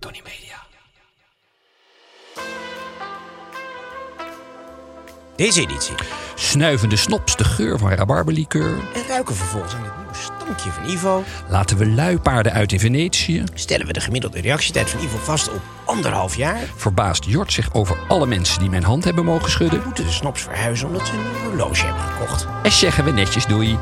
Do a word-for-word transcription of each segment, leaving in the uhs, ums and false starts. Tony Media. Deze editie. Snuivende snops, de geur van rabarberlikeur. En ruiken vervolgens aan het nieuwe stankje van Ivo. Laten we luipaarden uit in Venetië. Stellen we de gemiddelde reactietijd van Ivo vast op anderhalf jaar. Verbaast Jort zich over alle mensen die mijn hand hebben mogen schudden. We moeten de snops verhuizen omdat ze een nieuw horloge hebben gekocht. En zeggen we netjes doei.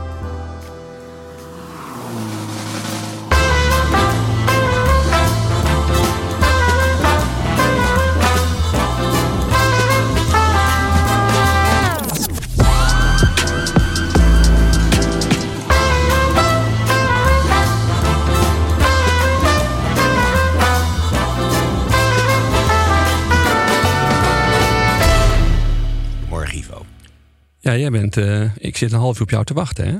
Ja, jij bent... Uh, ik zit een half uur op jou te wachten, hè?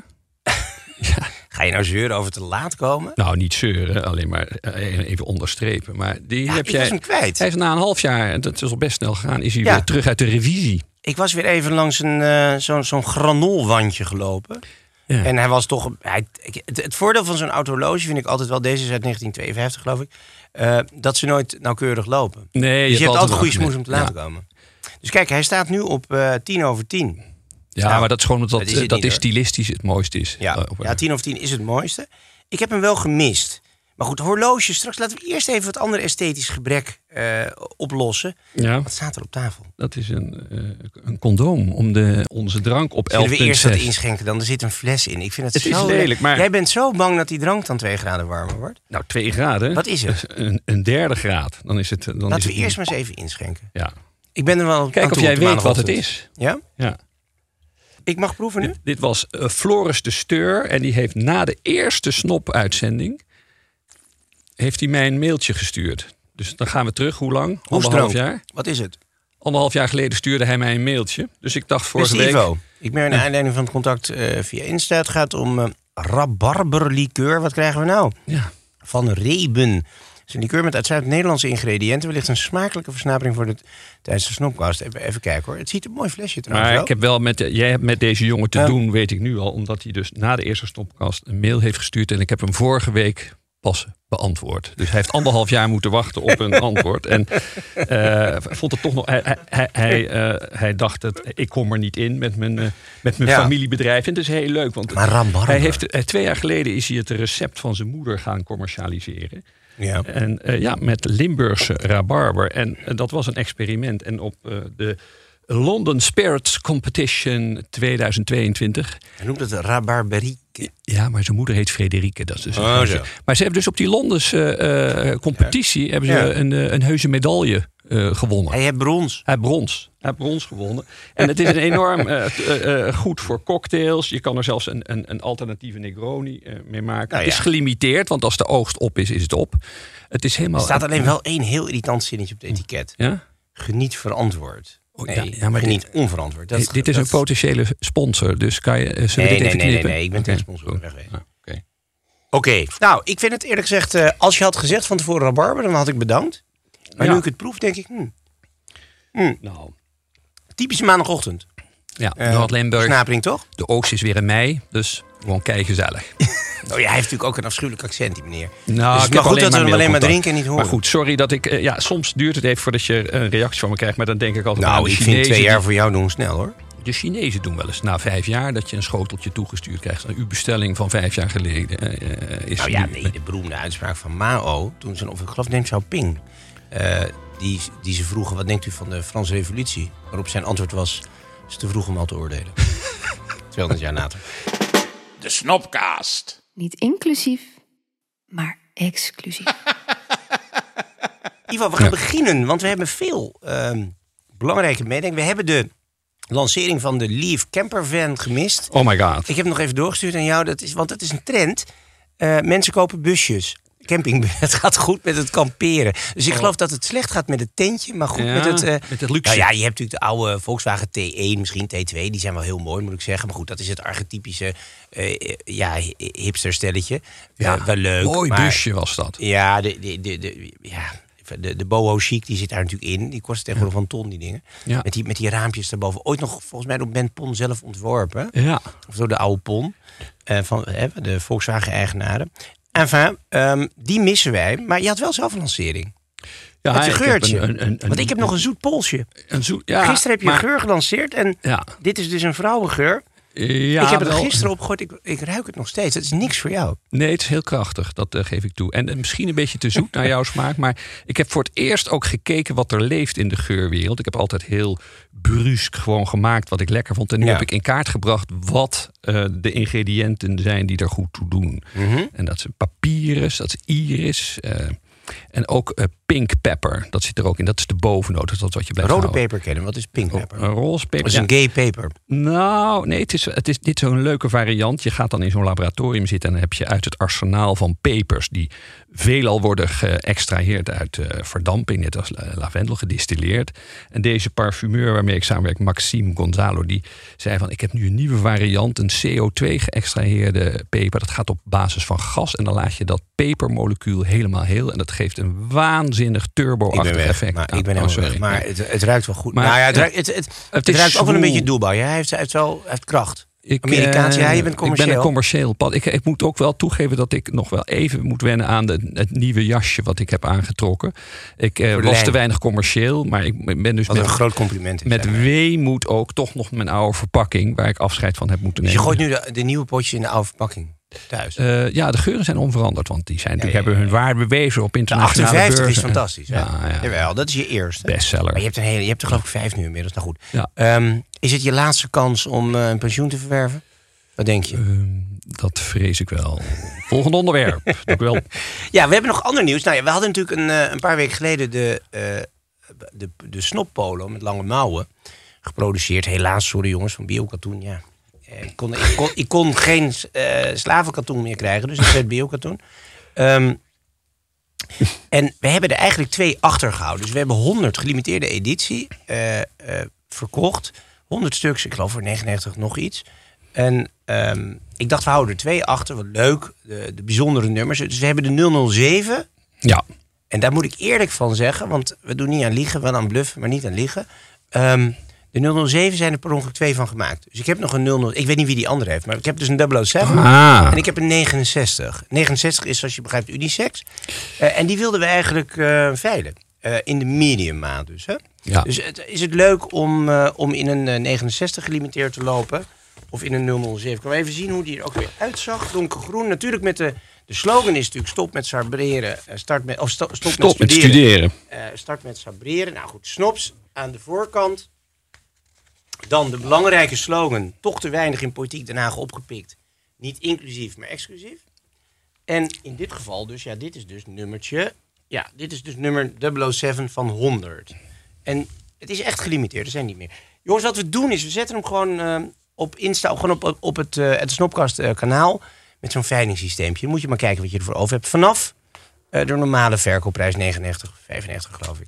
Ja. Ga je nou zeuren over te laat komen? Nou, niet zeuren, alleen maar even onderstrepen. Maar die ja, heb jij... was hem kwijt. Hij is na een half jaar, en dat is al best snel gegaan, is hij ja. weer terug uit de revisie. Ik was weer even langs een, uh, zo, zo'n granolwandje gelopen. Ja. En hij was toch... Hij, het, het voordeel van zo'n autologe vind ik altijd wel... Deze is uit negentien tweeënvijftig, geloof ik. Uh, dat ze nooit nauwkeurig lopen. Nee, je dus je hebt altijd goede smoes om te laten ja. komen. Dus kijk, hij staat nu op uh, tien over tien. Ja, nou, maar dat is gewoon omdat dat, is, dat niet, is stilistisch het mooiste is. Ja, ja, tien over tien is het mooiste. Ik heb hem wel gemist. Maar goed, horloges straks. Laten we eerst even wat andere esthetisch gebrek uh, oplossen. Ja. Wat staat er op tafel? Dat is een, uh, een condoom om de, onze drank op elf komma zes. Zullen we eerst dat inschenken dan? Er zit een fles in. Ik vind het, het zo is lelijk. Maar... Jij bent zo bang dat die drank dan twee graden warmer wordt. Nou, twee graden? Wat is het? Een, een derde graad. Dan is het, dan Laten is we het eerst maar eens even inschenken. Ja. Ik ben er wel Kijk of jij weet wat het is. Ja? Ja. Ik mag proeven nu? Dit, dit was uh, Floris de Steur. En die heeft na de eerste snop-uitzending... heeft hij mij een mailtje gestuurd. Dus dan gaan we terug. Hoe lang? Hoe Anderhalf jaar? Wat is het? Anderhalf jaar geleden stuurde hij mij een mailtje. Dus ik dacht vorige week... Ivo. Ik merk naar ja. aanleiding van het contact uh, via Insta. Het gaat om uh, rabarberlikeur. Wat krijgen we nou? Ja. Van Reben. Het is een likeur met uitzonderlijk Nederlandse ingrediënten. Wellicht een smakelijke versnapering voor de tijdens de Snopcast. Even, even kijken hoor. Het ziet een mooi flesje trouwens. Maar ik heb wel met, jij hebt met deze jongen te uh, doen, weet ik nu al. Omdat hij dus na de eerste Snopcast een mail heeft gestuurd. En ik heb hem vorige week pas beantwoord. Dus hij heeft anderhalf jaar moeten wachten op een antwoord. En uh, vond het toch nog... Hij, hij, hij, uh, hij dacht dat ik kom er niet in met mijn, uh, met mijn ja. familiebedrijf. En dat is heel leuk. Want hij heeft, uh, twee jaar geleden is hij het recept van zijn moeder gaan commercialiseren. Ja. En uh, ja, met Limburgse rabarber. En uh, dat was een experiment. En op uh, de London Spirits Competition tweeduizend tweeëntwintig... Hij noemt het Rabarberique. Ja, maar zijn moeder heet Frederike. Dat is dus oh, ja. Maar ze hebben dus op die Londense uh, competitie... Ja. hebben ze ja. een, een heuse medaille uh, gewonnen. Hij heeft brons. Hij heeft brons. Hij heeft brons gewonnen. En het is een enorm uh, uh, uh, goed voor cocktails. Je kan er zelfs een, een, een alternatieve Negroni uh, mee maken. Nou, het is ja. gelimiteerd, want als de oogst op is, is het op. Het is helemaal... Er staat alleen wel één heel irritant zinnetje op het etiket. Ja? Geniet verantwoord. Nee, ja, ja, maar geniet dit, onverantwoord. Dat, dit is dat, een potentiële sponsor, dus kan je... Uh, nee, dit nee, even nee, nee, nee, ik ben okay. geen sponsor wegwezen. Ah, Oké, okay. okay. nou, ik vind het eerlijk gezegd... Uh, als je had gezegd van tevoren rabarber, dan had ik bedankt. Maar ja. nu ik het proef, denk ik... Hmm. Hmm. Nou... Typische maandagochtend. Ja, uh, Noord-Limburg. Snapering, toch? De oogst is weer in mei, dus gewoon kei gezellig. Oh ja, hij heeft natuurlijk ook een afschuwelijk accent, die meneer. Nou, dus het mag goed dat we hem alleen maar drinken en niet horen. Maar goed, sorry dat ik... Uh, ja, soms duurt het even voordat je een reactie van me krijgt. Maar dan denk ik altijd... Nou, ik vind twee jaar voor jou doen snel, hoor. De Chinezen doen wel eens na vijf jaar dat je een schoteltje toegestuurd krijgt. Uw bestelling van vijf jaar geleden uh, is... Nou ja, nee, de beroemde uitspraak van Mao. Toen ze, of ik geloof, Deng Xiaoping... Uh, Die, die ze vroegen, wat denkt u van de Franse revolutie? Waarop zijn antwoord was, is te vroeg om al te oordelen. tweehonderd jaar later. De Snopcast. Niet inclusief, maar exclusief. Ivo, we gaan ja. beginnen, want we hebben veel uh, belangrijke mededelingen. We hebben de lancering van de Leaf Camper Van gemist. Oh my god. Ik heb nog even doorgestuurd aan jou, dat is, want dat is een trend... Uh, mensen kopen busjes. Camping, het gaat goed met het kamperen. Dus ik geloof dat het slecht gaat met het tentje, maar goed ja, met het... Uh, met het luxe. Nou ja, je hebt natuurlijk de oude Volkswagen T één, misschien T twee. Die zijn wel heel mooi, moet ik zeggen. Maar goed, dat is het archetypische uh, ja, hipsterstelletje. Ja, uh, wel leuk. Mooi maar, busje was dat. Ja, de, de, de, de, ja, de, de boho chic, die zit daar natuurlijk in. Die kost tegenwoordig ja. van ton, die dingen. Ja. Met, die, met die raampjes daarboven. Ooit nog, volgens mij, door Ben Pon zelf ontworpen. Ja. Of door de oude Pon, uh, van uh, de Volkswagen-eigenaren. Enfin, um, die missen wij. Maar je had wel zelf een lancering. Ja, met je geurtje. Een, een, een, Want ik heb nog een zoet polsje. Een zoet, ja, gisteren heb je maar, een geur gelanceerd. En ja. dit is dus een vrouwengeur. Ja, ik heb het er gisteren opgegooid. Ik, ik ruik het nog steeds. Het is niks voor jou. Nee, het is heel krachtig. Dat uh, geef ik toe. En uh, misschien een beetje te zoet naar jouw smaak. Maar ik heb voor het eerst ook gekeken wat er leeft in de geurwereld. Ik heb altijd heel brusk gewoon gemaakt wat ik lekker vond. En nu ja. heb ik in kaart gebracht wat uh, de ingrediënten zijn die er goed toe doen. Mm-hmm. En dat is papyrus, dat is iris... Uh, En ook uh, pink pepper, dat zit er ook in. Dat is de bovennoot, dat is wat je blijft Rode houden. Peper kennen, wat is pink pepper? Oh, een roze peper. Dat is een gay peper. Nou, nee, het is, het is dit zo'n leuke variant. Je gaat dan in zo'n laboratorium zitten en dan heb je uit het arsenaal van pepers... die veelal worden geëxtraheerd uit uh, verdamping, net als uh, lavendel, gedistilleerd. En deze parfumeur waarmee ik samenwerk, Maxime Gonzalo... die zei van, ik heb nu een nieuwe variant, een C O twee geëxtraheerde peper. Dat gaat op basis van gas en dan laat je dat pepermolecuul helemaal heel... en dat geeft een waanzinnig turbo-achtig effect. Maar, aan. Ik ben oh, weg, maar het, het ruikt wel goed. Maar nou ja, het ruikt, het, het, het, het, het ruikt ook wel een beetje doelbaar. Ja, hij, heeft, hij, heeft wel, hij heeft kracht. Ik, Amerikaans, ja, je bent commercieel. Ik ben een commercieel pad. Ik, ik moet ook wel toegeven dat ik nog wel even moet wennen aan de, het nieuwe jasje wat ik heb aangetrokken. Ik eh, was te weinig commercieel, maar ik ben dus wat met, een groot compliment. Met weemoed ook toch nog mijn oude verpakking waar ik afscheid van heb moeten nemen. Dus je gooit nu de, de nieuwe potjes in de oude verpakking? Thuis. Uh, ja, de geuren zijn onveranderd, want die zijn, ja, natuurlijk, ja, ja, ja. hebben hun waarde bewezen op internationale beurzen. De achtenvijftig beurzen. Is fantastisch. Hè? Ja, ja. Jawel, dat is je eerste. Bestseller. Maar je hebt, een hele, je hebt er geloof ik vijf nu inmiddels. Nou goed. Ja. Um, is het je laatste kans om uh, een pensioen te verwerven? Wat denk je? Um, dat vrees ik wel. Volgende onderwerp. Dank u wel. Ja, we hebben nog ander nieuws. Nou ja, we hadden natuurlijk een, uh, een paar weken geleden de, uh, de, de snoppolo met lange mouwen geproduceerd. Helaas, sorry jongens, van Biokatoen, ja. Ik kon, ik kon, ik kon geen uh, slavenkatoen meer krijgen, dus dat werd biokatoen. Um, en we hebben er eigenlijk twee achtergehouden. Dus we hebben honderd gelimiteerde editie uh, uh, verkocht. honderd stuks, ik geloof voor negenennegentig nog iets. En um, ik dacht, we houden er twee achter, wat leuk. De, de bijzondere nummers. Dus we hebben de nul nul zeven. Ja. En daar moet ik eerlijk van zeggen, want we doen niet aan liegen, wel aan bluffen, maar niet aan liegen. Um, De nul nul zeven zijn er per ongeluk twee van gemaakt. Dus ik heb nog een nul nul... Ik weet niet wie die andere heeft, maar ik heb dus een double-oh seven. Ah. En ik heb een negenenzestig. negenenzestig is, zoals je begrijpt, unisex. Uh, en die wilden we eigenlijk uh, veilen. Uh, in de medium maat dus. Hè? Ja. Dus het, is het leuk om, uh, om in een uh, negenenzestig gelimiteerd te lopen? Of in een nul nul zeven? Ik kan even zien hoe die er ook weer uitzag. Donkergroen. Natuurlijk met de... De slogan is natuurlijk stop met sabreren. Start met, of sto, stop, stop met studeren. Met studeren. Uh, start met sabreren. Nou goed, Snops aan de voorkant. Dan de belangrijke slogan, toch te weinig in Politiek Den Haag opgepikt. Niet inclusief, maar exclusief. En in dit geval dus, ja, dit is dus nummertje... Ja, dit is dus nummer double-oh seven van honderd. En het is echt gelimiteerd, er zijn niet meer. Jongens, wat we doen is, we zetten hem gewoon uh, op Insta... Gewoon op, op, op het, uh, het Snopcast uh, kanaal met zo'n veilingssysteempje. Moet je maar kijken wat je ervoor over hebt. Vanaf uh, de normale verkoopprijs, negenennegentig, vijfennegentig geloof ik.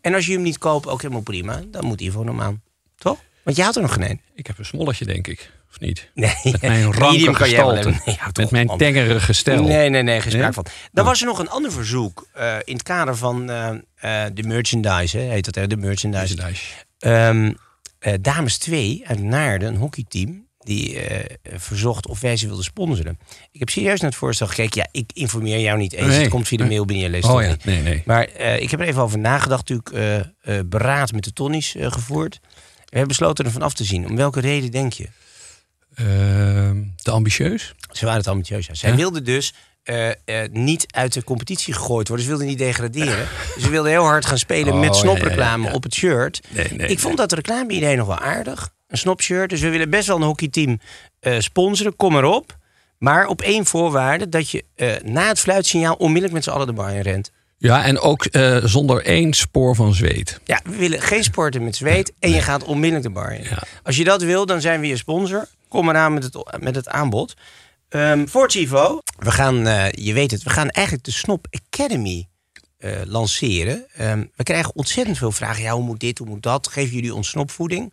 En als je hem niet koopt, ook helemaal prima. Dan moet Ivo normaal, toch? Want je had er nog geen een. Ik heb een smolletje, denk ik. Of niet? Nee. Met mijn ranke gestalte. Nee, ja, met mijn tengere gestel. Nee, nee, nee. Geen nee? van. Dan was er nog een ander verzoek. Uh, in het kader van uh, uh, de merchandise. Hè, heet dat, hè? De merchandise. merchandise. Um, uh, dames twee uit Naarden, een hockeyteam. Die uh, verzocht of wij ze wilden sponsoren. Ik heb serieus naar het voorstel gekeken. Ja, ik informeer jou niet eens. Nee, het komt via de mail binnen. Je leest oh, ja. niet. Nee, nee. Maar uh, ik heb er even over nagedacht. Natuurlijk uh, uh, beraad met de tonnies uh, gevoerd. We hebben besloten ervan af te zien. Om welke reden denk je? Uh, te ambitieus? Ze waren het ambitieus, ja. Zij ja. wilden dus uh, uh, niet uit de competitie gegooid worden. Ze wilden niet degraderen. Dus ze wilden heel hard gaan spelen oh, met snopreclame ja, ja, ja. op het shirt. Nee, nee, Ik nee. vond dat reclame-idee nog wel aardig. Een snopshirt. Dus we willen best wel een hockeyteam uh, sponsoren. Kom maar op. Maar op één voorwaarde. Dat je uh, na het fluitsignaal onmiddellijk met z'n allen de bar in rent. Ja, en ook uh, zonder één spoor van zweet. Ja, we willen geen sporten met zweet en je gaat onmiddellijk de bar in. Ja. Als je dat wil, dan zijn we je sponsor. Kom maar aan met het, met het aanbod. Um, voor Chivo. We gaan, uh, je weet het, we gaan eigenlijk de Snop Academy uh, lanceren. Um, we krijgen ontzettend veel vragen. Ja, hoe moet dit, hoe moet dat? Geven jullie ons snopvoeding?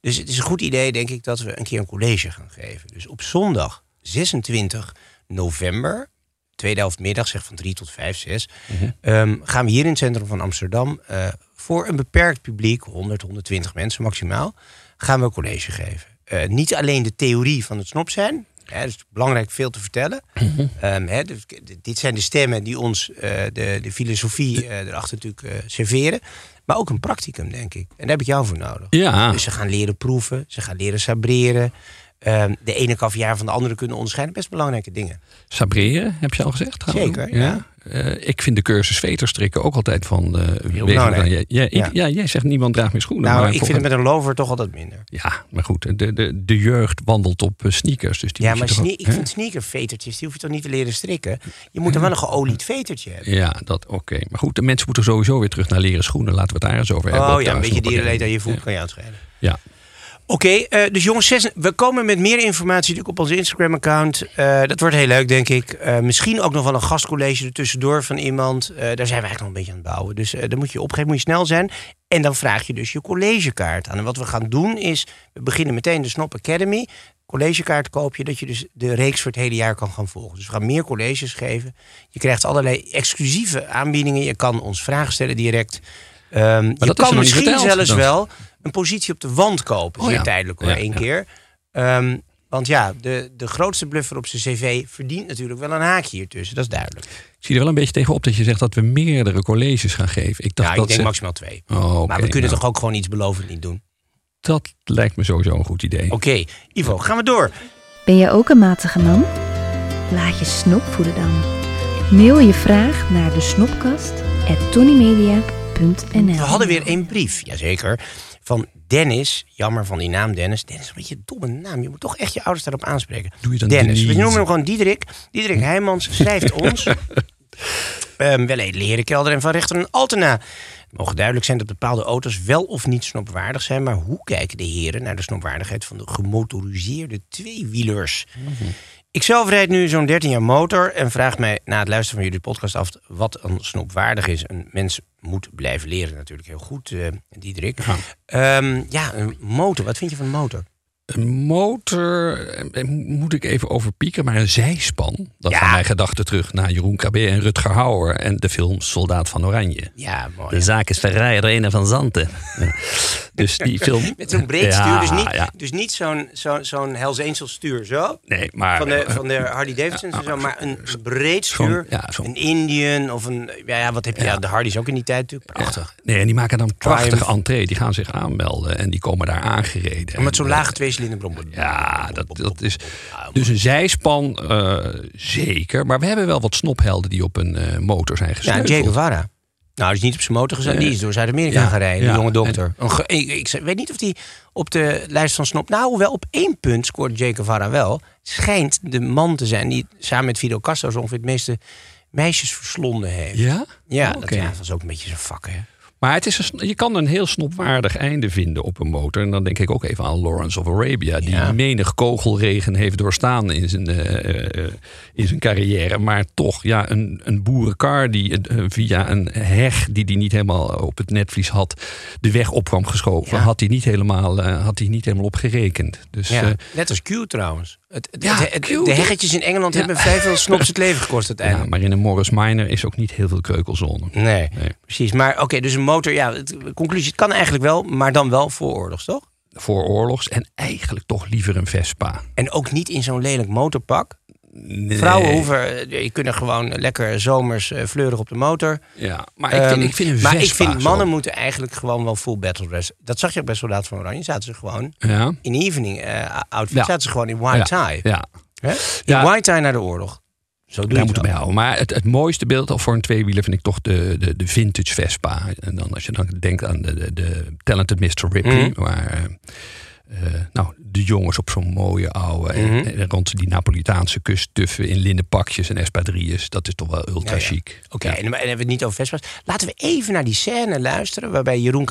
Dus het is een goed idee, denk ik, dat we een keer een college gaan geven. Dus op zondag zesentwintig november, tweede helft middag, zeg van drie tot vijf, zes... Mm-hmm. um, gaan we hier in het centrum van Amsterdam uh, voor een beperkt publiek, honderd, honderdtwintig mensen maximaal, gaan we een college geven. Uh, niet alleen de theorie van het snop zijn. Ja, het is belangrijk veel te vertellen. Mm-hmm. um, hè, dus, dit zijn de stemmen die ons uh, de, de filosofie uh, erachter natuurlijk uh, serveren. Maar ook een practicum, denk ik. En daar heb ik jou voor nodig. Ja. Dus ze gaan leren proeven, ze gaan leren sabreren. Um, de ene kaviaar van de andere kunnen onderscheiden. Best belangrijke dingen. Sabreren, heb je al gezegd? Trouwens. Zeker, ja. ja. Uh, ik vind de cursus veterstrikken ook altijd van... Uh, Heel belangrijk. Jij, jij, ja. ja, jij zegt niemand draagt meer schoenen. Nou, maar ik vind het met een lover toch altijd minder. Ja, maar goed. De, de, de jeugd wandelt op sneakers. Dus die ja, maar sne- ook, ik hè? vind sneakervetertjes, die hoef je toch niet te leren strikken? Je moet er wel een geolied vetertje hebben. Ja, dat oké. Okay. Maar goed, de mensen moeten sowieso weer terug naar leren schoenen. Laten we het daar eens over hebben. Oh ja, een beetje dierenleed aan je voet ja. kan je uitscheiden. Ja. Oké, okay, uh, dus jongens, zes, we komen met meer informatie op onze Instagram-account. Uh, dat wordt heel leuk, denk ik. Uh, misschien ook nog wel een gastcollege ertussendoor van iemand. Uh, daar zijn we eigenlijk nog een beetje aan het bouwen. Dus uh, dan moet je opgeven, moet je snel zijn. En dan vraag je dus je collegekaart aan. En wat we gaan doen is, we beginnen meteen de Snop Academy. Collegekaart koop je, dat je dus de reeks voor het hele jaar kan gaan volgen. Dus we gaan meer colleges geven. Je krijgt allerlei exclusieve aanbiedingen. Je kan ons vragen stellen direct. Um, maar je dat kan misschien verteld, zelfs dan. wel... een positie op de wand kopen, oh, ja. tijdelijk hoor, ja, één ja. keer. Um, want ja, de, de grootste bluffer op zijn cv verdient natuurlijk wel een haakje hier tussen. Dat is duidelijk. Ik zie er wel een beetje tegenop dat je zegt dat we meerdere colleges gaan geven. Ik dacht ja, dat ik denk ze... maximaal twee. Oh, okay, maar we kunnen nou. toch ook gewoon iets belovend niet doen? Dat lijkt me sowieso een goed idee. Oké, okay, Ivo, gaan we door. Ben je ook een matige man? Laat je snop voeden dan. Mail je vraag naar de snopkast at tonymedia punt n l. We hadden weer een brief, jazeker. Van Dennis, jammer van die naam Dennis. Dennis is een beetje een domme naam. Je moet toch echt je ouders daarop aanspreken. Doe je dan Dennis. Dennis. We noemen hem gewoon Diederik. Diederik Heijmans schrijft ons. um, wel edele herenkelder en van rechter en Altena. Het mogen duidelijk zijn dat bepaalde auto's wel of niet snopwaardig zijn. Maar hoe kijken de heren naar de snopwaardigheid van de gemotoriseerde tweewielers? Mm-hmm. Ik zelf rijd nu zo'n dertien jaar motor en vraag mij na het luisteren van jullie podcast af wat een snopwaardig is. Een mens moet blijven leren natuurlijk heel goed, uh, Diederik. Ja. Um, ja, een motor. Wat vind je van een motor? Een motor, moet ik even overpieken, maar een zijspan. Dat ja. gaan mijn gedachten terug naar Jeroen Krabbé en Rutger Hauer en de film Soldaat van Oranje. Ja, mooi. De zaak is de rijden van Zanten. Dus die film... Met zo'n breed ja, stuur, dus niet, ja. dus niet zo'n, zo'n, zo'n Hells Angels stuur zo. Nee, maar... Van de, van de Harley Davidson ja, en zo, maar een breed stuur. Zo'n, ja, zo'n, een Indian of een... Ja, ja wat heb je? Ja. Ja, de Harleys ook in die tijd natuurlijk. Prachtig. Ja. Nee, en die maken dan prachtige entree. Die gaan zich aanmelden en die komen daar aangereden. Maar met zo'n laag twee Ja, dat, dat is dus een zijspan, uh, zeker. Maar we hebben wel wat snophelden die op een uh, motor zijn gesneuveld. Ja, Jay Vara. Nou, die is niet op zijn motor gezet. Die is door Zuid-Amerika ja, gaan rijden, ja, de jonge dokter. En, ge- ik, ik, ik weet niet of die op de lijst van Snop... Nou, hoewel op één punt scoort Jay Vara wel. Schijnt de man te zijn die samen met Fido Castro... zo ongeveer het meeste meisjes verslonden heeft. Ja? Ja, oh, okay. dat, ja dat is ook een beetje zijn vak, hè. Maar het is een, je kan een heel snopwaardig einde vinden op een motor. En dan denk ik ook even aan Lawrence of Arabia. Die ja. menig kogelregen heeft doorstaan in zijn, uh, in zijn carrière. Maar toch, ja, een, een boerenkar die uh, via een heg... die hij niet helemaal op het netvlies had, de weg op kwam geschoven... Ja. had hij niet helemaal, uh, had hij niet helemaal op gerekend. Dus, ja. uh, Net als Q trouwens. Het, het, ja, het, het, Q, de heggetjes in Engeland ja. hebben vrij veel snops het leven gekost uiteindelijk. Ja, maar in een Morris Minor is ook niet heel veel kreukelzone. Nee, nee. precies. Maar oké, okay, dus een motor, ja, het, conclusie, het kan eigenlijk wel, maar dan wel vooroorlogs, toch? Vooroorlogs en eigenlijk toch liever een Vespa. En ook niet in zo'n lelijk motorpak. Nee. Vrouwen hoeven, je kunnen gewoon lekker zomers uh, fleurig op de motor. Ja, maar um, ik, vind, ik vind een Vespa. Maar ik vind mannen zo. moeten eigenlijk gewoon wel full battle dress. Dat zag je ook bij Soldaat van Oranje. Zaten ze gewoon ja. in evening uh, outfit. Ja. Zaten ze gewoon in white ja. tie. Ja. Hè? In ja. white tie naar de oorlog. Zo doe Daar moeten we houden. Maar het, het mooiste beeld al voor een tweewieler vind ik toch de, de, de vintage Vespa. En dan als je dan denkt aan de, de, de Talented mister Ripley. Mm. Waar... Uh, Uh, nou, de jongens op zo'n mooie oude... Mm-hmm. En, en rond die Napolitaanse kust tuffen in linnen pakjes en espadrilles. Dat is toch wel ultra chic. Ja, ja. Oké, okay, ja. en, en hebben we het niet over Vespa's. Laten we even naar die scène luisteren... waarbij Jeroen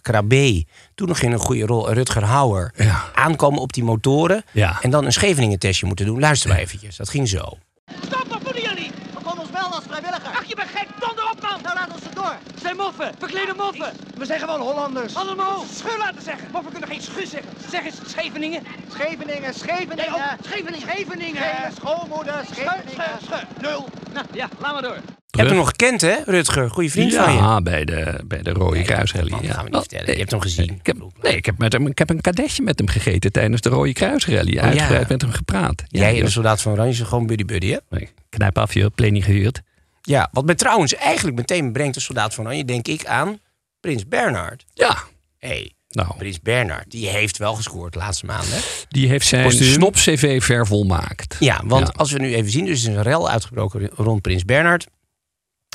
Krabbé, toen nog in een goede rol... Rutger Hauer, ja. aankomen op die motoren... Ja. en dan een Scheveningen-testje moeten doen. Luister maar ja. eventjes, dat ging zo. Stappen voor jullie! We konden ons melden als vrijwilliger. Ach, je bent gek, donder op, man! Nou, laat ons erdoor. We zijn moffen, verkleden moffen. We zijn gewoon Hollanders. Allemaal schu laten zeggen. Moffen kunnen geen schu zeggen. Zeg eens Scheveningen. Scheveningen, Scheveningen. Nee, oh, Scheveningen. Scheveningen. Scheveningen. Schoonmoeder, Scheveningen. Schu, schu, nul. Nou, ja, laat maar door. Je hebt hem nog gekend, hè, Rutger? Goeie vriend ja, van je. Ja, bij de, bij de Rode Kruisrally. Dat ja. gaan we niet vertellen. Je hebt hem gezien. Ik heb, nee, ik heb, met hem, ik heb een kadetje met hem gegeten tijdens de Rode Kruisrally. Oh, uitgebreid ja. met hem gepraat. Ja, jij en de Soldaat van Oranje, gewoon buddy-buddy, hè? Nee, knijp af, je planning gehuurd. Ja, wat me trouwens eigenlijk meteen brengt de Soldaat van Oranje, denk ik, aan Prins Bernhard. Ja. Hé, hey, nou. Prins Bernhard, die heeft wel gescoord de laatste maanden. Die heeft zijn snop-cv vervolmaakt. Ja, want ja. als we nu even zien, dus er is een rel uitgebroken rond Prins Bernhard.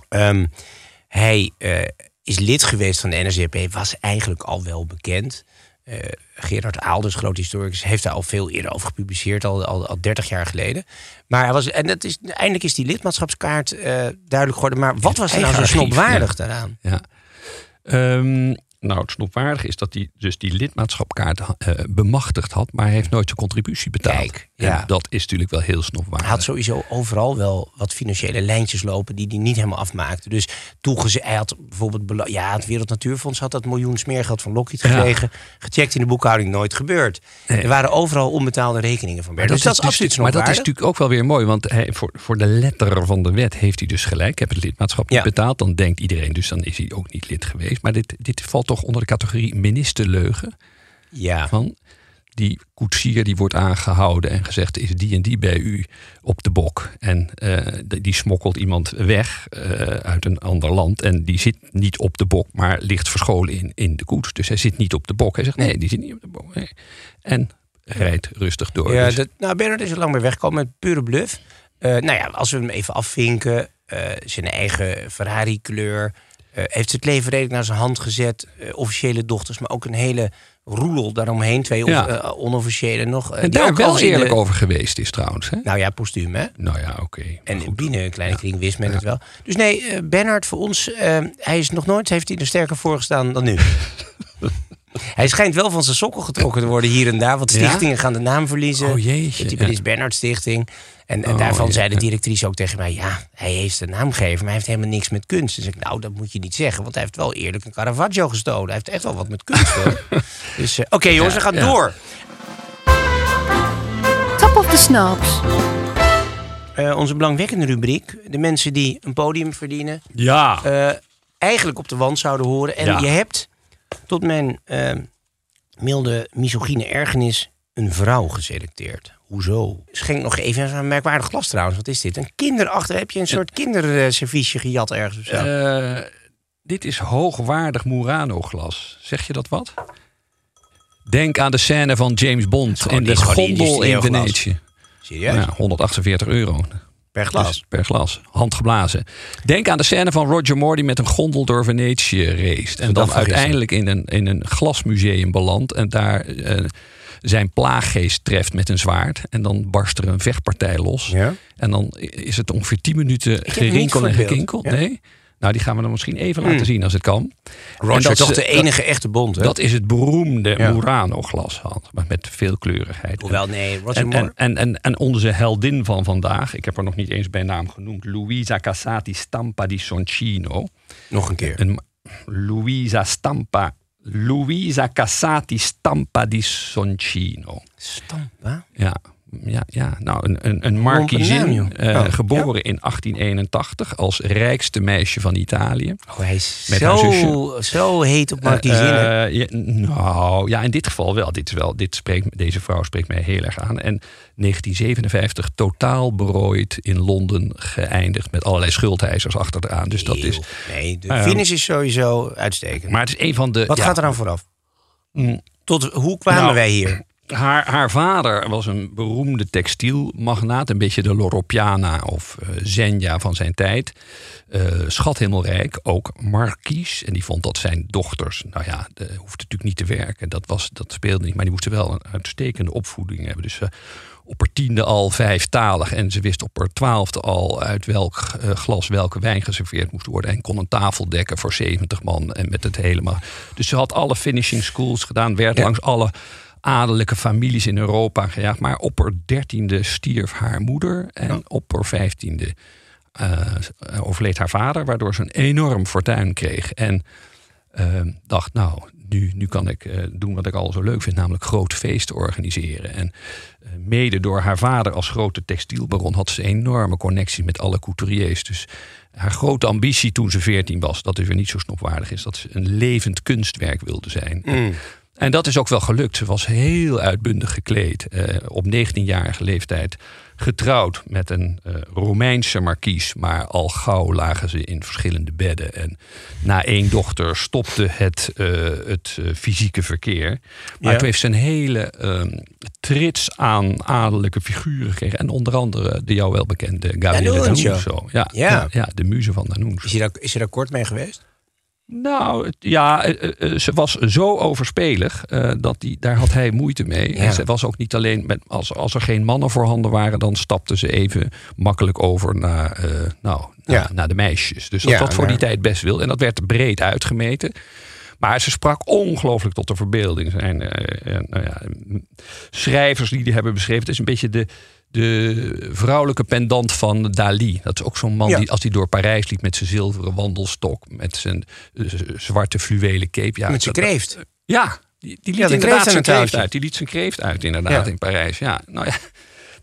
Um, hij uh, is lid geweest van de N S D A P, was eigenlijk al wel bekend. Uh, Gerard Aalders, groot historicus, heeft daar al veel eerder over gepubliceerd, al, al, al dertig jaar geleden. Maar hij was, en dat is, eindelijk is die lidmaatschapskaart uh, duidelijk geworden. Maar wat was er nou zo snopwaardig ja. daaraan? Ja. Um, nou, het snopwaardige is dat hij dus die lidmaatschapkaart uh, bemachtigd had, maar hij heeft nooit zijn contributie betaald. Kijk, ja. en dat is natuurlijk wel heel snopwaardig. Hij had sowieso overal wel wat financiële lijntjes lopen die hij niet helemaal afmaakte. Dus toegeze- hij had bijvoorbeeld, ja, het Wereld Natuurfonds had dat miljoen smeergeld van Lockheed gekregen. Ja. Gecheckt in de boekhouding, nooit gebeurd. Nee. Er waren overal onbetaalde rekeningen van Bernhard. Dus dat is dus, absoluut snopwaardig. Maar dat is natuurlijk ook wel weer mooi, want hij, voor, voor de letter van de wet heeft hij dus gelijk. Ik heb het lidmaatschap niet ja. betaald, dan denkt iedereen, dus dan is hij ook niet lid geweest. Maar dit, dit valt toch onder de categorie ministerleugen. Ja. Van die koetsier die wordt aangehouden en gezegd is die en die bij u op de bok. En uh, die smokkelt iemand weg uh, uit een ander land. En die zit niet op de bok, maar ligt verscholen in, in de koets. Dus hij zit niet op de bok. Hij zegt nee, die zit niet op de bok. Nee. En rijdt rustig door. Ja, dus. dat, nou, Bernhard is er lang mee weggekomen met pure bluff. Uh, nou ja, als we hem even afvinken. Uh, zijn eigen Ferrari kleur. Uh, heeft het leven redelijk naar zijn hand gezet. Uh, officiële dochters, maar ook een hele roedel daaromheen. Twee ja. of, uh, onofficiële nog. Uh, en daar wel eerlijk de... over geweest is trouwens. Hè? Nou ja, postuum hè? Nou ja, oké. Okay. En goed. Binnen een kleine ja. kring wist men ja. het wel. Dus nee, uh, Bernhard voor ons, uh, hij is nog nooit, heeft hij er sterker voor gestaan dan nu. Hij schijnt wel van zijn sokkel getrokken te worden hier en daar. Want stichtingen ja? gaan de naam verliezen. Oh jeetje. De Prins ja. Bernhard Stichting. En, en oh, daarvan ja. zei de directrice ook tegen mij... ja, hij heeft de naam gegeven, maar hij heeft helemaal niks met kunst. Dus ik, nou, dat moet je niet zeggen. Want hij heeft wel eerlijk een Caravaggio gestolen. Hij heeft echt wel wat met kunst, hoor. Dus, uh, oké, okay, jongens, we gaan ja. door. Top of the Snobs. Uh, onze belangwekkende rubriek. De mensen die een podium verdienen. Ja. Uh, eigenlijk op de wand zouden horen. En ja. je hebt... tot mijn uh, milde misogyne ergernis een vrouw geselecteerd. Hoezo? Schenk nog even een merkwaardig glas trouwens. Wat is dit? Een kinderachter? Heb je een soort kinderserviesje gejat ergens of zo? Uh, dit is hoogwaardig Murano glas. Zeg je dat wat? Denk aan de scène van James Bond in de gondel in Venetië. Serieus? Ja, honderdachtenveertig euro. Per glas? Dus per glas. Handgeblazen. Denk aan de scène van Roger Moore die met een gondel door Venetië raced. En dan uiteindelijk in een, in een glasmuseum belandt. En daar uh, zijn plaaggeest treft met een zwaard. En dan barst er een vechtpartij los. Ja? En dan is het ongeveer tien minuten gerinkel en gekinkel. Ja? Nee? Nou, die gaan we dan misschien even hmm. laten zien als het kan. Roger, en dat is toch de enige dat, echte Bond, hè? Dat is het beroemde ja. Murano-glashand, maar met veelkleurigheid. Hoewel, nee, Roger en, Moore. En, en, en, en onze heldin van vandaag, ik heb haar nog niet eens bij naam genoemd... Luisa Casati Stampa di Soncino. Nog een keer. Een, Luisa Stampa... Luisa Casati Stampa di Soncino. Stampa? Ja. Ja, ja, nou, een, een, een markiezin, uh, geboren in achttien eenentachtig als rijkste meisje van Italië. Oh, hij is met zo, zo heet op markiezin. Uh, uh, ja, nou, ja, in dit geval wel. Dit is wel dit spreekt, deze vrouw spreekt mij heel erg aan. En negentien zevenenvijftig totaal berooid in Londen geëindigd met allerlei schuldeisers achter eraan. Dus dat Eeuw, is. Nee, de uh, finish is sowieso uitstekend. Maar het is een van de. Wat ja, gaat er dan vooraf? Mm, Tot hoe kwamen nou, wij hier? Haar, haar vader was een beroemde textielmagnaat. Een beetje de Loropiana of uh, Zenja van zijn tijd. Uh, schat helemaal rijk, ook markies. En die vond dat zijn dochters, nou ja, de, hoefde natuurlijk niet te werken. Dat, was, dat speelde niet, maar die moesten wel een uitstekende opvoeding hebben. Dus uh, op haar tiende al vijftalig. En ze wist op haar twaalfde al uit welk uh, glas welke wijn geserveerd moest worden. En kon een tafel dekken voor zeventig man. En met het hele maar. Dus ze had alle finishing schools gedaan. Werd ja. langs alle adellijke families in Europa gejaagd. Maar op haar dertiende stierf haar moeder. En ja. op haar vijftiende uh, overleed haar vader. Waardoor ze een enorm fortuin kreeg. En uh, dacht, nou, nu, nu kan ik uh, doen wat ik al zo leuk vind. Namelijk groot feest organiseren. En uh, mede door haar vader als grote textielbaron had ze enorme connectie met alle couturiers. Dus haar grote ambitie toen ze veertien was, dat is weer niet zo snopwaardig is, dat ze een levend kunstwerk wilde zijn. Mm. En dat is ook wel gelukt. Ze was heel uitbundig gekleed. Uh, op negentienjarige leeftijd getrouwd met een uh, Romeinse markies. Maar al gauw lagen ze in verschillende bedden. En na één dochter stopte het, uh, het uh, fysieke verkeer. Maar ja. toen heeft ze een hele uh, trits aan adellijke figuren gekregen. En onder andere de jou wel bekende Gabriele D'Annunzio. Ja, ja. Ja, ja, de muze van D'Annunzio. Is hij daar, is hij daar kort mee geweest? Nou, ja, ze was zo overspelig, uh, dat die, daar had hij moeite mee. Ja. En ze was ook niet alleen, met, als, als er geen mannen voorhanden waren, dan stapte ze even makkelijk over naar, uh, nou, ja. naar, naar de meisjes. Dus dat ja, dat voor ja. die tijd best wilde. En dat werd breed uitgemeten. Maar ze sprak ongelooflijk tot de verbeelding. Zijn, uh, uh, nou ja, schrijvers die die hebben beschreven, het is een beetje de... de vrouwelijke pendant van Dalí. Dat is ook zo'n man ja. die als hij door Parijs liep met zijn zilveren wandelstok, met zijn uh, zwarte fluwelen cape. Ja, met zijn kreeft. Dat, ja, die, die liet ja, inderdaad kreeft zijn kreeft uit. Die liet zijn kreeft uit inderdaad ja. in Parijs. Ja, nou ja.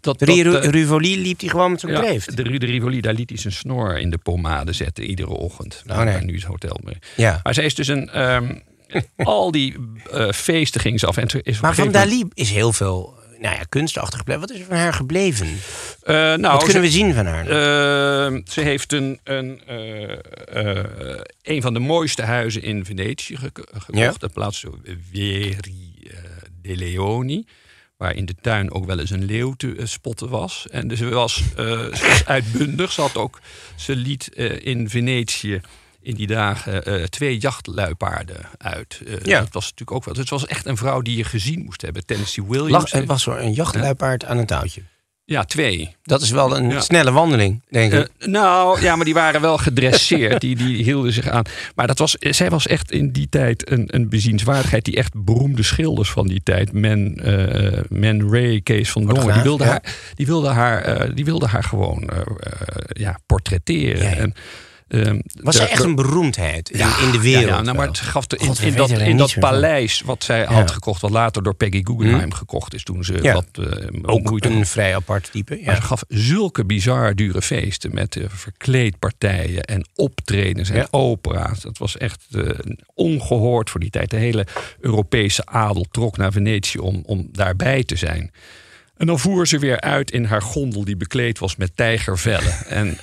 Dat, dat, de uh, Rivoli liep hij gewoon met zijn ja, kreeft. De, de Rivoli, daar liet hij zijn snor in de pomade zetten iedere ochtend. Nou, oh, nee. Nu is het hotel meer. Ja. Maar zij is dus een... Um, al die uh, feesten ging ze af. En is maar van Dalí moment... is heel veel... Nou ja, kunstachtig gebleven. Wat is er van haar gebleven? Uh, nou, Wat kunnen ze, we zien van haar? Uh, ze heeft een, een, uh, uh, een van de mooiste huizen in Venetië ge- gekocht. Ja. De plaats Vieri uh, de Leoni. Waar in de tuin ook wel eens een leeuw te uh, spotten was. En dus ze was, uh, ze was uitbundig. Ze, had ook, ze liet uh, in Venetië in die dagen uh, twee jachtluipaarden uit. Uh, ja. Dat was natuurlijk ook wel. Dus het was echt een vrouw die je gezien moest hebben. Tennessee Williams. Het was een jachtluipaard ja. aan een touwtje. Ja, twee. Dat is wel een ja. snelle wandeling, denk ik. Uh, nou, ja, maar die waren wel gedresseerd. die, die hielden zich aan. Maar dat was, zij was echt in die tijd een, een bezienswaardigheid. Die echt beroemde schilders van die tijd. Men, uh, Men Ray, Kees van Dongen. Die wilde ja. haar, die wilde haar, uh, die wilde haar gewoon uh, uh, ja, portretteren. Ja. En, Um, was zij echt een beroemdheid in, ja, in de wereld? Ja, ja, nou, maar het gaf de, in, God, in dat, in dat paleis van. Wat zij ja. had gekocht, wat later door Peggy Guggenheim hmm. gekocht is toen ze ja. wat uh, ook moeite een had. Vrij apart type. Ja. Maar ze gaf zulke bizar dure feesten met uh, verkleedpartijen en optredens en ja. opera's. Dat was echt uh, ongehoord voor die tijd. De hele Europese adel trok naar Venetië om, om daarbij te zijn. En dan voer ze weer uit in haar gondel die bekleed was met tijgervellen. En,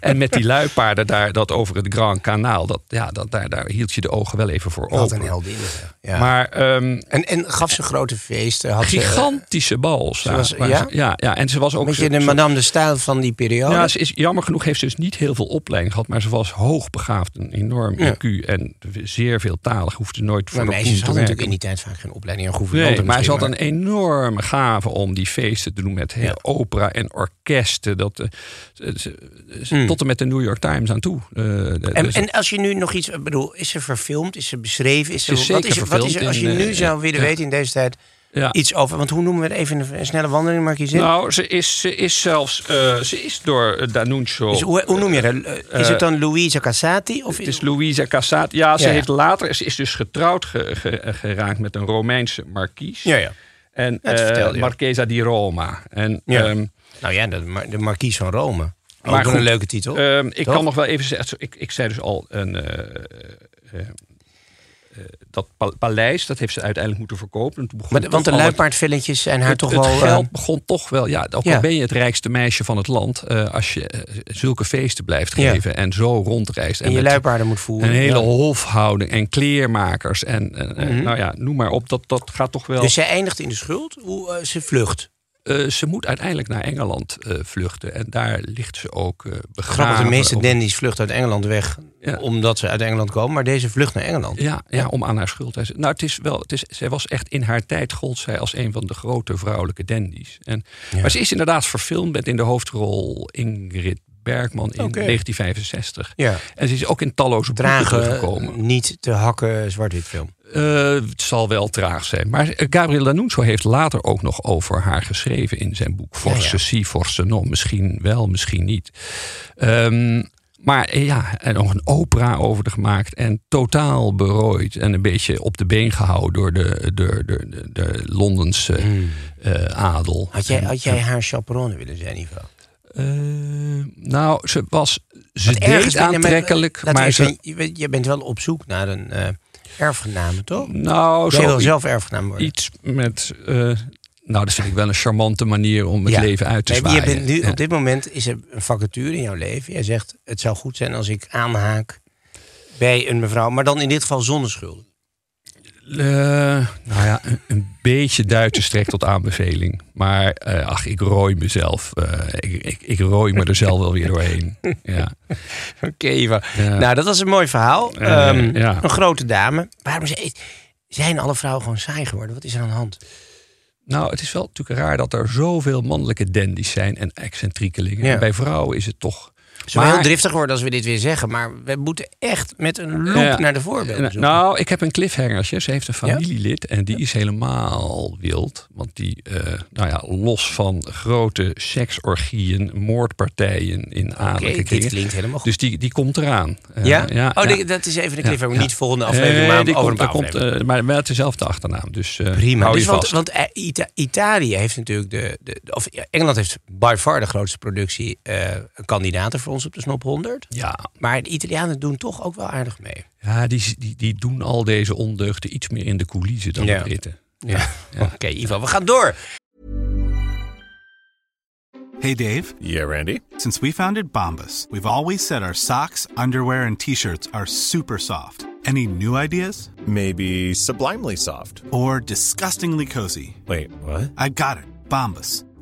en met die luipaarden daar, dat over het Grand Kanaal. Dat, ja, dat, daar, daar hield je de ogen wel even voor open. Wat een heldin. Ja. Maar, um, en, en gaf ze grote feesten. Had gigantische ze, bals. Ze was, ja? Ze, ja, ja, en ze was ook... Een beetje de madame de Staël van die periode. Ja, ze is, jammer genoeg heeft ze dus niet heel veel opleiding gehad. Maar ze was hoogbegaafd. Een enorm ja. I Q en zeer veeltalig. Hoefde nooit voor de koen te werken. Ze had natuurlijk in die tijd vaak geen opleiding. Een nee, maar ze had een enorme gave om die feesten te doen met heel ja. opera en orkesten. Dat, uh, ze, ze, ze, mm. Tot en met de New York Times aan toe. Uh, de, en, dus en als je nu nog iets... bedoel, is ze verfilmd? Is ze beschreven? Is ze, is wat, is, wat is er, als je nu in, zou willen ja. weten in deze tijd... Ja. Iets over, want hoe noemen we het even? Een snelle wandeling, maak je zin? Nou, ze is, ze is zelfs, uh, ze is door D'Annunzio... Dus hoe, hoe noem je dat? Uh, is het dan Luisa Casati? Of het is Luisa Casati, ja. Ze ja. heeft later, ze is dus getrouwd ge, ge, geraakt met een Romeinse markies. Ja, ja. En ja, uh, Marchesa di Roma. En, ja. Um, nou ja, de, de markies van Rome. Ook maar goed, een leuke titel. Um, ik kan nog wel even zeggen, ik, ik zei dus al een... Uh, uh, Uh, dat paleis, dat heeft ze uiteindelijk moeten verkopen. Toen begon maar, want de luipaardvilletjes zijn haar het, toch wel... Het geld uh, begon toch wel... Ja, ook ja. al ben je het rijkste meisje van het land... Uh, als je uh, zulke feesten blijft geven ja. en zo rondreist... En, en je luipaarden moet voeren. Een hele ja. hofhouding en kleermakers. En uh, mm-hmm. nou ja, noem maar op, dat, dat gaat toch wel... Dus zij eindigt in de schuld? Hoe uh, ze vlucht? Uh, ze moet uiteindelijk naar Engeland uh, vluchten. En daar ligt ze ook uh, begraven. Grappig, de meeste om... dandies vluchten uit Engeland weg... Ja. Omdat ze uit Engeland komen. Maar deze vlucht naar Engeland. Ja, ja, om aan haar schuld te zijn. Nou, het is wel... Het is, zij was echt in haar tijd... gold zij als een van de grote vrouwelijke dandies. En, ja. Maar ze is inderdaad verfilmd... met in de hoofdrol Ingrid Bergman in okay. negentien vijfenzestig. Ja. En ze is ook in talloze boeken teruggekomen. Niet te hakken zwart-wit film. Uh, het zal wel traag zijn. Maar Gabriel D'Annunzio heeft later ook nog over haar geschreven... in zijn boek Forse ja, ja. Si, Forse No. Misschien wel, misschien niet. Um, maar ja, en nog een opera over de gemaakt. En totaal berooid. En een beetje op de been gehouden door de, de, de, de, de Londense hmm. uh, adel. Had jij, had jij haar chaperone willen zijn, Ivo? Uh, nou, ze was... Ze Want deed aantrekkelijk. Maar, maar ze, je, je bent wel op zoek naar een... Uh, erfgename, toch? Nou, zo wil zelf erfgenaam worden. Iets met... Uh, nou, dat vind ik wel een charmante manier om het ja. leven uit te nee, zwaaien. Je bent nu, ja. Op dit moment is er een vacature in jouw leven. Jij zegt, het zou goed zijn als ik aanhaak bij een mevrouw. Maar dan in dit geval zonder schulden. Uh, nou ja, een, een beetje duiten strekt tot aanbeveling. Maar uh, ach, ik rooi mezelf. Uh, ik, ik, ik rooi me er zelf wel weer doorheen. Ja. Oké, okay, Eva. Ja. Nou, dat was een mooi verhaal. Uh, um, ja. Een grote dame. Waarom zijn alle vrouwen gewoon saai geworden? Wat is er aan de hand? Nou, het is wel natuurlijk raar dat er zoveel mannelijke dandies zijn en excentriekelingen. Ja. En bij vrouwen is het toch... Zo heel driftig worden als we dit weer zeggen. Maar we moeten echt met een loop ja, naar de voorbeelden zoeken. Nou, ik heb een cliffhangertje. Ze heeft een familielid en die is helemaal wild. Want die, uh, nou ja, los van grote seksorgieën, moordpartijen in adellijke kringen. Dit klinkt helemaal goed. Dus die, die komt eraan. Uh, ja? ja? Oh, ja. dat is even een cliffhanger. Ja. Niet de volgende aflevering, maar uh, over een paar komt, uh, Maar met dezelfde achternaam. Dus uh, prima. Hou je dus vast. Want, want uh, Ita- Italië heeft natuurlijk de... de of ja, Engeland heeft by far de grootste productie uh, kandidaten voor op de Snop honderd. Ja. Maar de Italianen doen toch ook wel aardig mee. Ja, die, die, die doen al deze ondeugden iets meer in de coulissen dan ja. de Britten. Ja. ja. ja. Oké, okay, Ivo, we gaan door. Hey Dave. Yeah, Randy. Since we founded Bombas, we've always said our socks, underwear and t-shirts are super soft. Any new ideas? Maybe sublimely soft. Or disgustingly cozy. Wait, what? I got it. Bombas.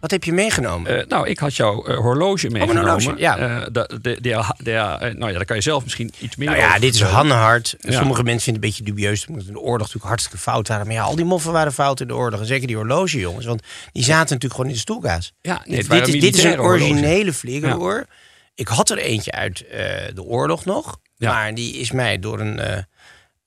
Wat heb je meegenomen? Uh, nou, ik had jouw uh, horloge meegenomen. Oh, horloge, ja. Uh, de, de, de, de, uh, nou ja, daar kan je zelf misschien iets meer nou ja, over. Dit is Hannehard. Ja. Sommige mensen vinden het een beetje dubieus. In de oorlog natuurlijk hartstikke fout waren. Maar ja, al die moffen waren fout in de oorlog. En zeker die horloge, jongens. Want die zaten natuurlijk gewoon in de stoelkaas. Ja, nee, dit, dit, is, dit is een originele vliegeroor. Ja. Ik had er eentje uit uh, de oorlog nog. Ja. Maar die is mij door een... Uh,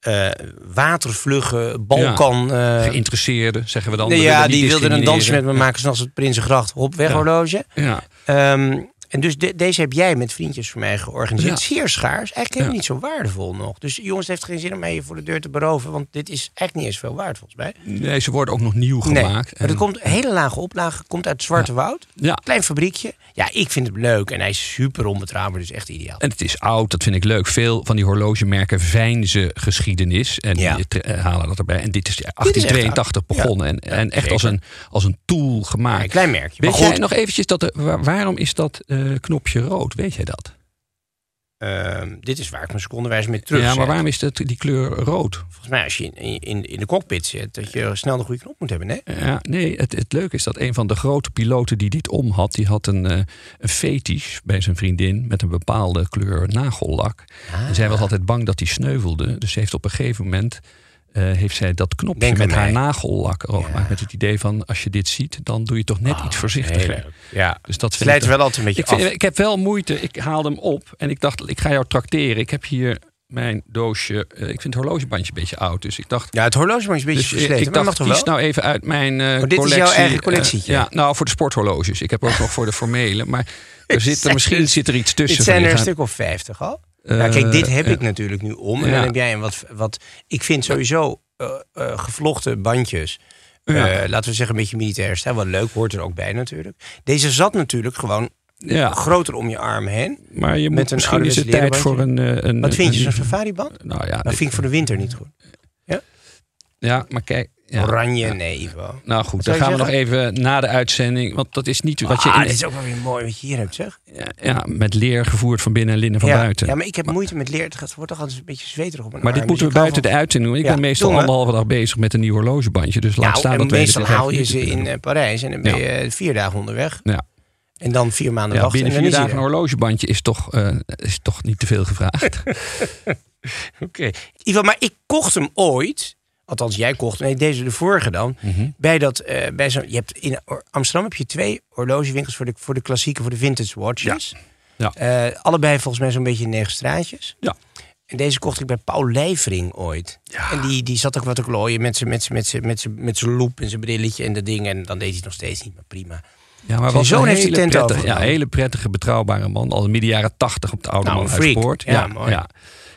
Uh, watervlugge, Balkan... Ja, uh, geïnteresseerde, zeggen we dan. Nee, ja, die wilden een dansje met me maken... zoals het Prinsengracht hop weg horloge. Ja. Ja. Um, en dus de, deze heb jij met vriendjes voor mij georganiseerd. Ja. Zeer schaars, eigenlijk helemaal ja. niet zo waardevol nog. Dus jongens, het heeft geen zin om mij voor de deur te beroven... want dit is eigenlijk niet eens veel waard volgens mij. Nee, ze worden ook nog nieuw gemaakt. Nee, maar en... het komt een hele lage oplage, komt uit Zwarte ja. Woud. Ja. Klein fabriekje. Ja, ik vind het leuk en hij is super onbetrouwbaar, dus echt ideaal. En het is oud, dat vind ik leuk. Veel van die horlogemerken zijn ze geschiedenis en ja. die tra- halen dat erbij. En dit is achttien tweeëntachtig begonnen ja. en, en echt Zeker. als een, als een tool gemaakt. Een klein merkje. Weet jij nog eventjes, dat de, waar, waarom is dat uh, knopje rood? Weet jij dat? Uh, dit is waar ik me secondenwijs mee terug. Ja, maar waarom is dat, die kleur rood? Volgens mij als je in, in, in de cockpit zit... dat je snel de goede knop moet hebben, nee? Ja, nee, het, het leuke is dat een van de grote piloten die dit om had... die had een, uh, een fetish bij zijn vriendin... met een bepaalde kleur nagellak. Ah. En zij was altijd bang dat die sneuvelde. Dus ze heeft op een gegeven moment... Uh, heeft zij dat knopje Denk met haar mij. nagellak gemaakt. Ja. Met het idee van, als je dit ziet, dan doe je toch net oh, iets voorzichtiger. Ja. Dus dat sluit wel altijd een beetje ik af. Vind, ik heb wel moeite, ik haalde hem op en ik dacht, ik ga jou trakteren. Ik heb hier mijn doosje... Uh, ik vind het horlogebandje een beetje oud, dus ik dacht... Ja, het horlogebandje is een beetje dus versleten. Ik dacht, mag toch wel? Kies nou even uit mijn uh, oh, dit collectie. Dit is jouw eigen collectietje? Uh, ja, nou, voor de sporthorloges. Ik heb ook nog voor de formele, maar er zit er, misschien zit er iets tussen. Het zijn er een gaat... stuk of vijftig al. Uh, nou, kijk, dit heb uh, ik natuurlijk nu om. En ja. dan heb jij een wat... wat ik vind sowieso uh, uh, gevlochten bandjes... Ja. Uh, laten we zeggen, een beetje militair staan. Wat leuk, hoort er ook bij natuurlijk. Deze zat natuurlijk gewoon ja. groter om je arm heen. Maar je moet met een misschien is het tijd voor een... een wat vind een, je, zo'n safariband? Nou ja, dat vind ik voor de winter niet goed. Ja, ja maar kijk... Ja. Oranje, ja. nee. Wel. Nou goed, dan gaan zeggen? we nog even na de uitzending. Want dat is niet wat je... Ah, in... dit is ook wel weer mooi wat je hier hebt, zeg. Ja, ja met leer gevoerd van binnen en linnen van ja. buiten. Ja, maar ik heb maar... moeite met leer. Het wordt toch altijd een beetje zweterig op mijn Maar arm, dit moeten dus we buiten van... de uitzending doen. Ik ja, ben meestal doen, anderhalve dag bezig met een nieuw horlogebandje. Dus laat nou, staan dat we meestal haal je ze in uh, Parijs en dan ben je ja. vier dagen onderweg. Ja. En dan vier maanden ja, wachten. Binnen en dan vier dagen een horlogebandje is toch, uh, is toch niet te veel gevraagd. Oké. Ivan, maar ik kocht hem ooit... Althans, jij kocht. Nee, deze de vorige dan. Mm-hmm. Bij dat, uh, bij zo'n, je hebt in Amsterdam heb je twee horlogewinkels voor de, voor de klassieke, voor de vintage watches. Ja. Ja. Uh, allebei volgens mij zo'n beetje in negen straatjes. Ja. En deze kocht ik bij Paul Leijfring ooit. Ja. En die, die zat ook wat te klooien met zijn met zijn, met zijn, met zijn, met zijn loop en zijn brilletje en dat ding. En dan deed hij het nog steeds niet, maar prima. Ja, maar was zo'n heeft die tent over. Ja, hele prettige, betrouwbare man. Al midden jaren tachtig op de oude nou, man uitgevoerd. Ja, ja, mooi. Ja.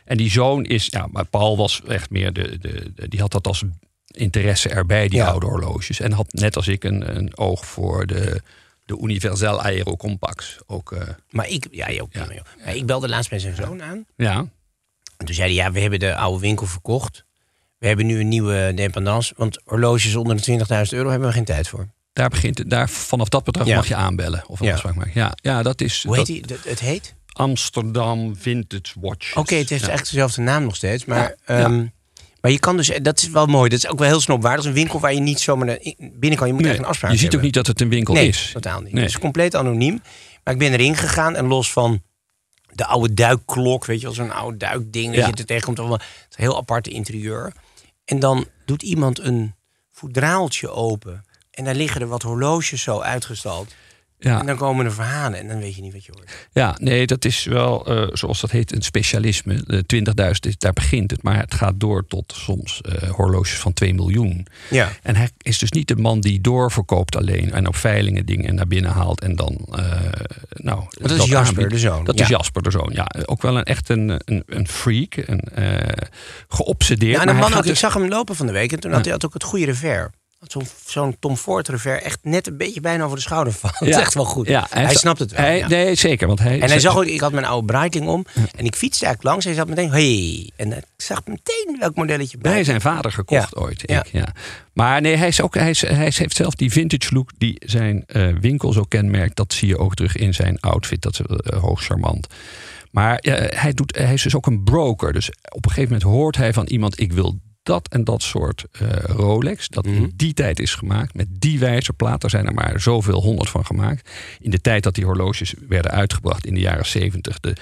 En die zoon is, ja, maar Paul was echt meer de, de, de die had dat als interesse erbij, die ja. oude horloges. En had net als ik een, een oog voor de, de Universal Aero Compax. Ook, uh, maar ik, ja, ook, ja. Maar, maar ik belde laatst bij zijn zoon aan. Ja. En toen zei hij, ja, we hebben de oude winkel verkocht. We hebben nu een nieuwe dependance. Want horloges onder de twintigduizend euro hebben we geen tijd voor. Daar begint, daar, vanaf dat bedrag ja. mag je aanbellen of een ja. afspraak maken. Ja, ja, dat is. Hoe heet dat, die? Het heet? Amsterdam Vintage Watch. Oké, okay, het heeft ja. echt dezelfde naam nog steeds. Maar, ja, ja. Um, maar je kan dus... Dat is wel mooi. Dat is ook wel heel snopwaardig. Een winkel waar je niet zomaar binnen kan. Je moet nee, echt een afspraak Je ziet hebben. ook niet dat het een winkel nee, is. Totaal niet. Nee. Het is compleet anoniem. Maar ik ben erin gegaan. En los van de oude duikklok. Weet je wel, zo'n oude duikding. Dat ja. je er tegenkomt. Allemaal, het heel aparte interieur. En dan doet iemand een voedraaltje open. En daar liggen er wat horloges zo uitgestald. Ja. En dan komen er verhalen en dan weet je niet wat je hoort. Ja, nee, dat is wel, uh, zoals dat heet, een specialisme. De twintigduizend, daar begint het. Maar het gaat door tot soms uh, horloges van twee miljoen. Ja. En hij is dus niet de man die doorverkoopt alleen. En op veilingen dingen naar binnen haalt. En dan, uh, nou... Want dat, dat is Jasper, aanbied, de zoon. Dat ja. is Jasper, de zoon, ja. Ook wel een, echt een, een, een freak. Een, uh, geobsedeerd. Ja, en een man ook, dus... Ik zag hem lopen van de week en toen ja. had hij had ook het goede revers. Zo'n, zo'n Tom Ford revers echt net een beetje bijna over de schouder van. Ja. Dat is echt wel goed. Ja, hij hij snapt het wel. Hij, ja. Nee, zeker. Want hij en hij zag ook, ik had mijn oude Breitling om. Ja. En ik fietste eigenlijk langs. Hij zat meteen, hey. En ik zag meteen welk modelletje bij. Bij zijn vader gekocht ja. ooit. Ik, ja. Ja. Maar nee, hij, is ook, hij, is, hij heeft zelf die vintage look die zijn uh, winkel zo kenmerkt. Dat zie je ook terug in zijn outfit. Dat is uh, hoogst charmant. Maar uh, hij, doet, hij is dus ook een broker. Dus op een gegeven moment hoort hij van iemand, ik wil dat en dat soort uh, Rolex, dat mm-hmm. in die tijd is gemaakt, met die wijzerplaat. Er zijn er maar zoveel honderd van gemaakt. In de tijd dat die horloges werden uitgebracht in de jaren zeventig, de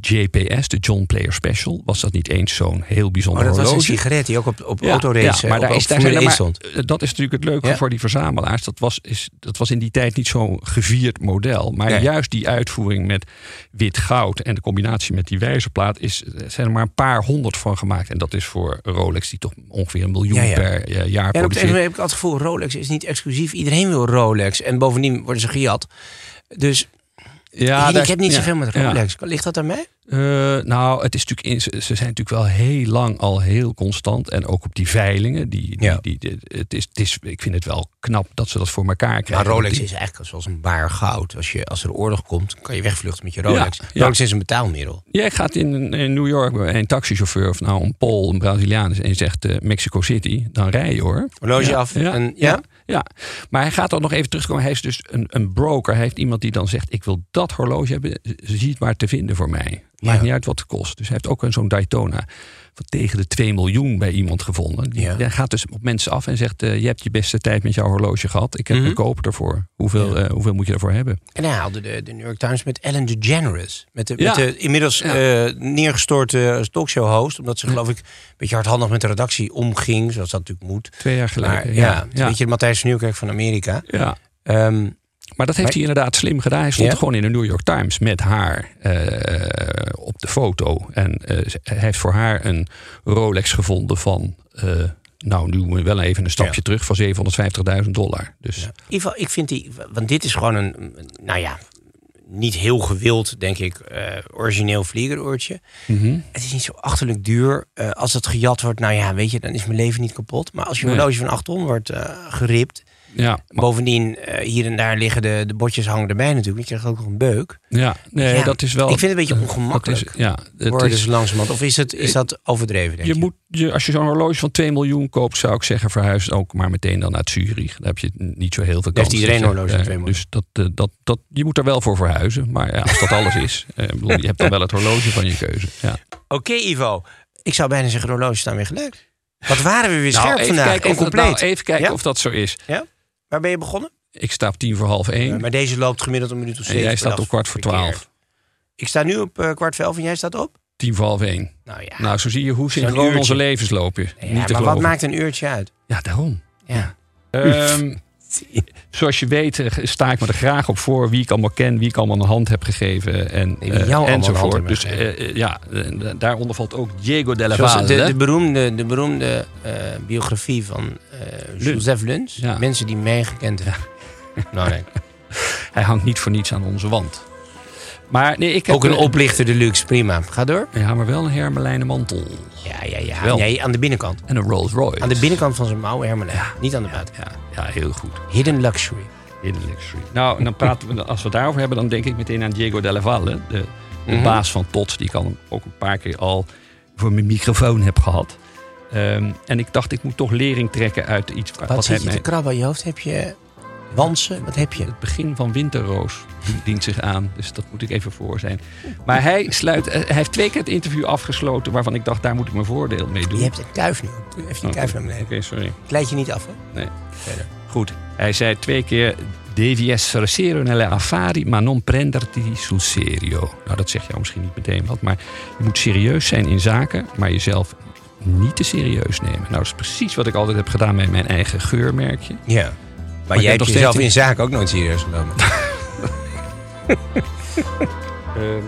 J P S, de John Player Special, was dat niet eens zo'n heel bijzonder horloge. Oh, dat horloge. was een sigaret die ook op, op ja, autorace ja, maar daar op, is, op daar zijn, maar, stond. Dat is natuurlijk het leuke ja. voor die verzamelaars. Dat was, is, dat was in die tijd niet zo'n gevierd model. Maar nee. juist die uitvoering met wit goud en de combinatie met die wijzerplaat, is, zijn er maar een paar honderd van gemaakt. En dat is voor Rolex die toch ongeveer een miljoen ja, ja. per uh, jaar ja, produceert. En heb ik altijd het gevoel, Rolex is niet exclusief. Iedereen wil Rolex. En bovendien worden ze gejat. Dus... Ja, ik daar, heb niet ja, zoveel met Rolex. Ja. Ligt dat aan mij? Uh, nou, het is natuurlijk in, ze zijn natuurlijk wel heel lang al heel constant. En ook op die veilingen. Die, die, ja. die, die, het is, het is, ik vind het wel knap dat ze dat voor elkaar krijgen. Maar Rolex die, is eigenlijk zoals een baar goud. Als, je, als er oorlog komt, kan je wegvluchten met je Rolex. Ja, ja. Rolex is een betaalmiddel. Jij gaat in, in New York bij een taxichauffeur of nou een Pool, een Braziliaan en je zegt uh, Mexico City. Dan rij je hoor. Horloge ja. af. Ja. En, ja. ja. Ja, maar hij gaat dan nog even terugkomen. Hij is dus een, een broker. Hij heeft iemand die dan zegt, ik wil dat horloge hebben. Zie het maar te vinden voor mij. Maakt ja. niet uit wat het kost. Dus hij heeft ook een zo'n Daytona van tegen de twee miljoen bij iemand gevonden. Ja. Hij gaat dus op mensen af en zegt, uh, je hebt je beste tijd met jouw horloge gehad. Ik heb mm-hmm. een koper ervoor. Hoeveel, ja. uh, hoeveel moet je ervoor hebben? En hij haalde de, de New York Times met Ellen DeGeneres. Met de, ja. met de inmiddels ja. uh, neergestorte talkshow-host. Omdat ze ja. geloof ik een beetje hardhandig met de redactie omging. Zoals dat natuurlijk moet. Twee jaar geleden. Maar, ja, ja. ja. Een beetje de Matthijs van Nieuwkerk van Amerika. Ja. Um, Maar dat heeft hij inderdaad slim gedaan. Hij stond ja? gewoon in de New York Times met haar uh, op de foto. En uh, hij heeft voor haar een Rolex gevonden van... Uh, nou, nu wel even een stapje ja. terug van zevenhonderdvijftigduizend dollar. Dus. Ja. Ivo, ik vind die... Want dit is gewoon een... Nou ja... Niet heel gewild, denk ik, uh, origineel vliegeroortje. Mm-hmm. Het is niet zo achterlijk duur. Uh, als het gejat wordt, nou ja, weet je, dan is mijn leven niet kapot. Maar als je nee. een horloge van acht ton wordt uh, geript... Ja, bovendien, uh, hier en daar liggen de, de botjes hangen erbij natuurlijk. Je krijgt ook nog een beuk. Ja, nee, ja, dat is wel... Ik vind het een beetje ongemakkelijk. Dat is, ja, het worden is, ze langzamerhand. Of is, het, is dat overdreven, denk je? Je moet, je, als je zo'n horloge van twee miljoen koopt, zou ik zeggen, verhuis ook maar meteen dan naar Zurich. Daar heb je niet zo heel veel kans. Heeft iedereen een horloge van twee miljoen. Dus dat, dat, dat, dat, je moet er wel voor verhuizen. Maar ja, als dat alles is, eh, je hebt dan wel het horloge van je keuze. Ja. Oké, okay, Ivo. Ik zou bijna zeggen, horloges staan weer gelijk. Wat waren we weer nou, scherp vandaag. Kijken of dat, nou, even kijken ja? of dat zo is. Ja? Waar ben je begonnen? Ik sta op tien voor half één. Ja, maar deze loopt gemiddeld om minuut of zeven. En jij staat op kwart voor twaalf. Ik sta nu op uh, kwart voor elf en jij staat op? Tien voor half één. Nou, ja. nou zo zie je hoe synchroon onze levens lopen. Ja, Niet ja, te maar geloven. Wat maakt een uurtje uit? Ja, daarom. Ja. Um, zoals je weet sta ik me er graag op voor wie ik allemaal ken, wie ik allemaal een hand heb gegeven en uh, enzovoort. Dus uh, ja, uh, daaronder valt ook Diego Della Valle. De, de beroemde, de beroemde uh, biografie van uh, Joseph Luns. Ja. Mensen die mij gekend hebben. Ja. Nou, nee. Hij hangt niet voor niets aan onze wand. Maar, nee, ik heb ook een, een oplichter deluxe, prima. Ga door. Ja, maar wel een hermelijnen mantel. Ja, ja, ja. Wel. Nee, aan de binnenkant. En een Rolls Royce. Aan de binnenkant van zijn mouw hermelijn. Ja, niet aan de buitenkant. Ja, ja, heel goed. Hidden luxury. Hidden luxury. Nou, dan praten we, als we het daarover hebben, dan denk ik meteen aan Diego Della Valle. De, de mm-hmm. baas van T O T S. Die ik al, ook een paar keer al voor mijn microfoon heb gehad. Um, en ik dacht, ik moet toch lering trekken uit iets. Wat, wat zit je mij... te krabben in je hoofd? Heb je... Wansen, wat heb je? Het begin van winterroos dient zich aan. Dus dat moet ik even voor zijn. Maar hij, sluit, hij heeft twee keer het interview afgesloten... waarvan ik dacht, daar moet ik mijn voordeel mee doen. Je hebt een kuif nu. Even je oh, kuif naar beneden. Oké, okay, sorry. Ik leid je niet af, hè? Nee. Verder. Goed. Hij zei twee keer... Devi essere serio nelle affari, ma non prenderti sul serio. Nou, dat zeg jou misschien niet meteen wat. Maar je moet serieus zijn in zaken... maar jezelf niet te serieus nemen. Nou, dat is precies wat ik altijd heb gedaan... met mijn eigen geurmerkje. Ja. Yeah. Maar, maar jij hebt jezelf in zaken ook nooit serieus genomen. um.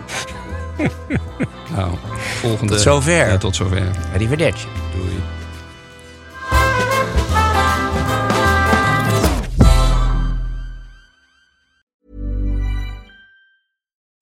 Nou, volgende... Tot zover. Ja, tot zover. Arrivederci. Doei.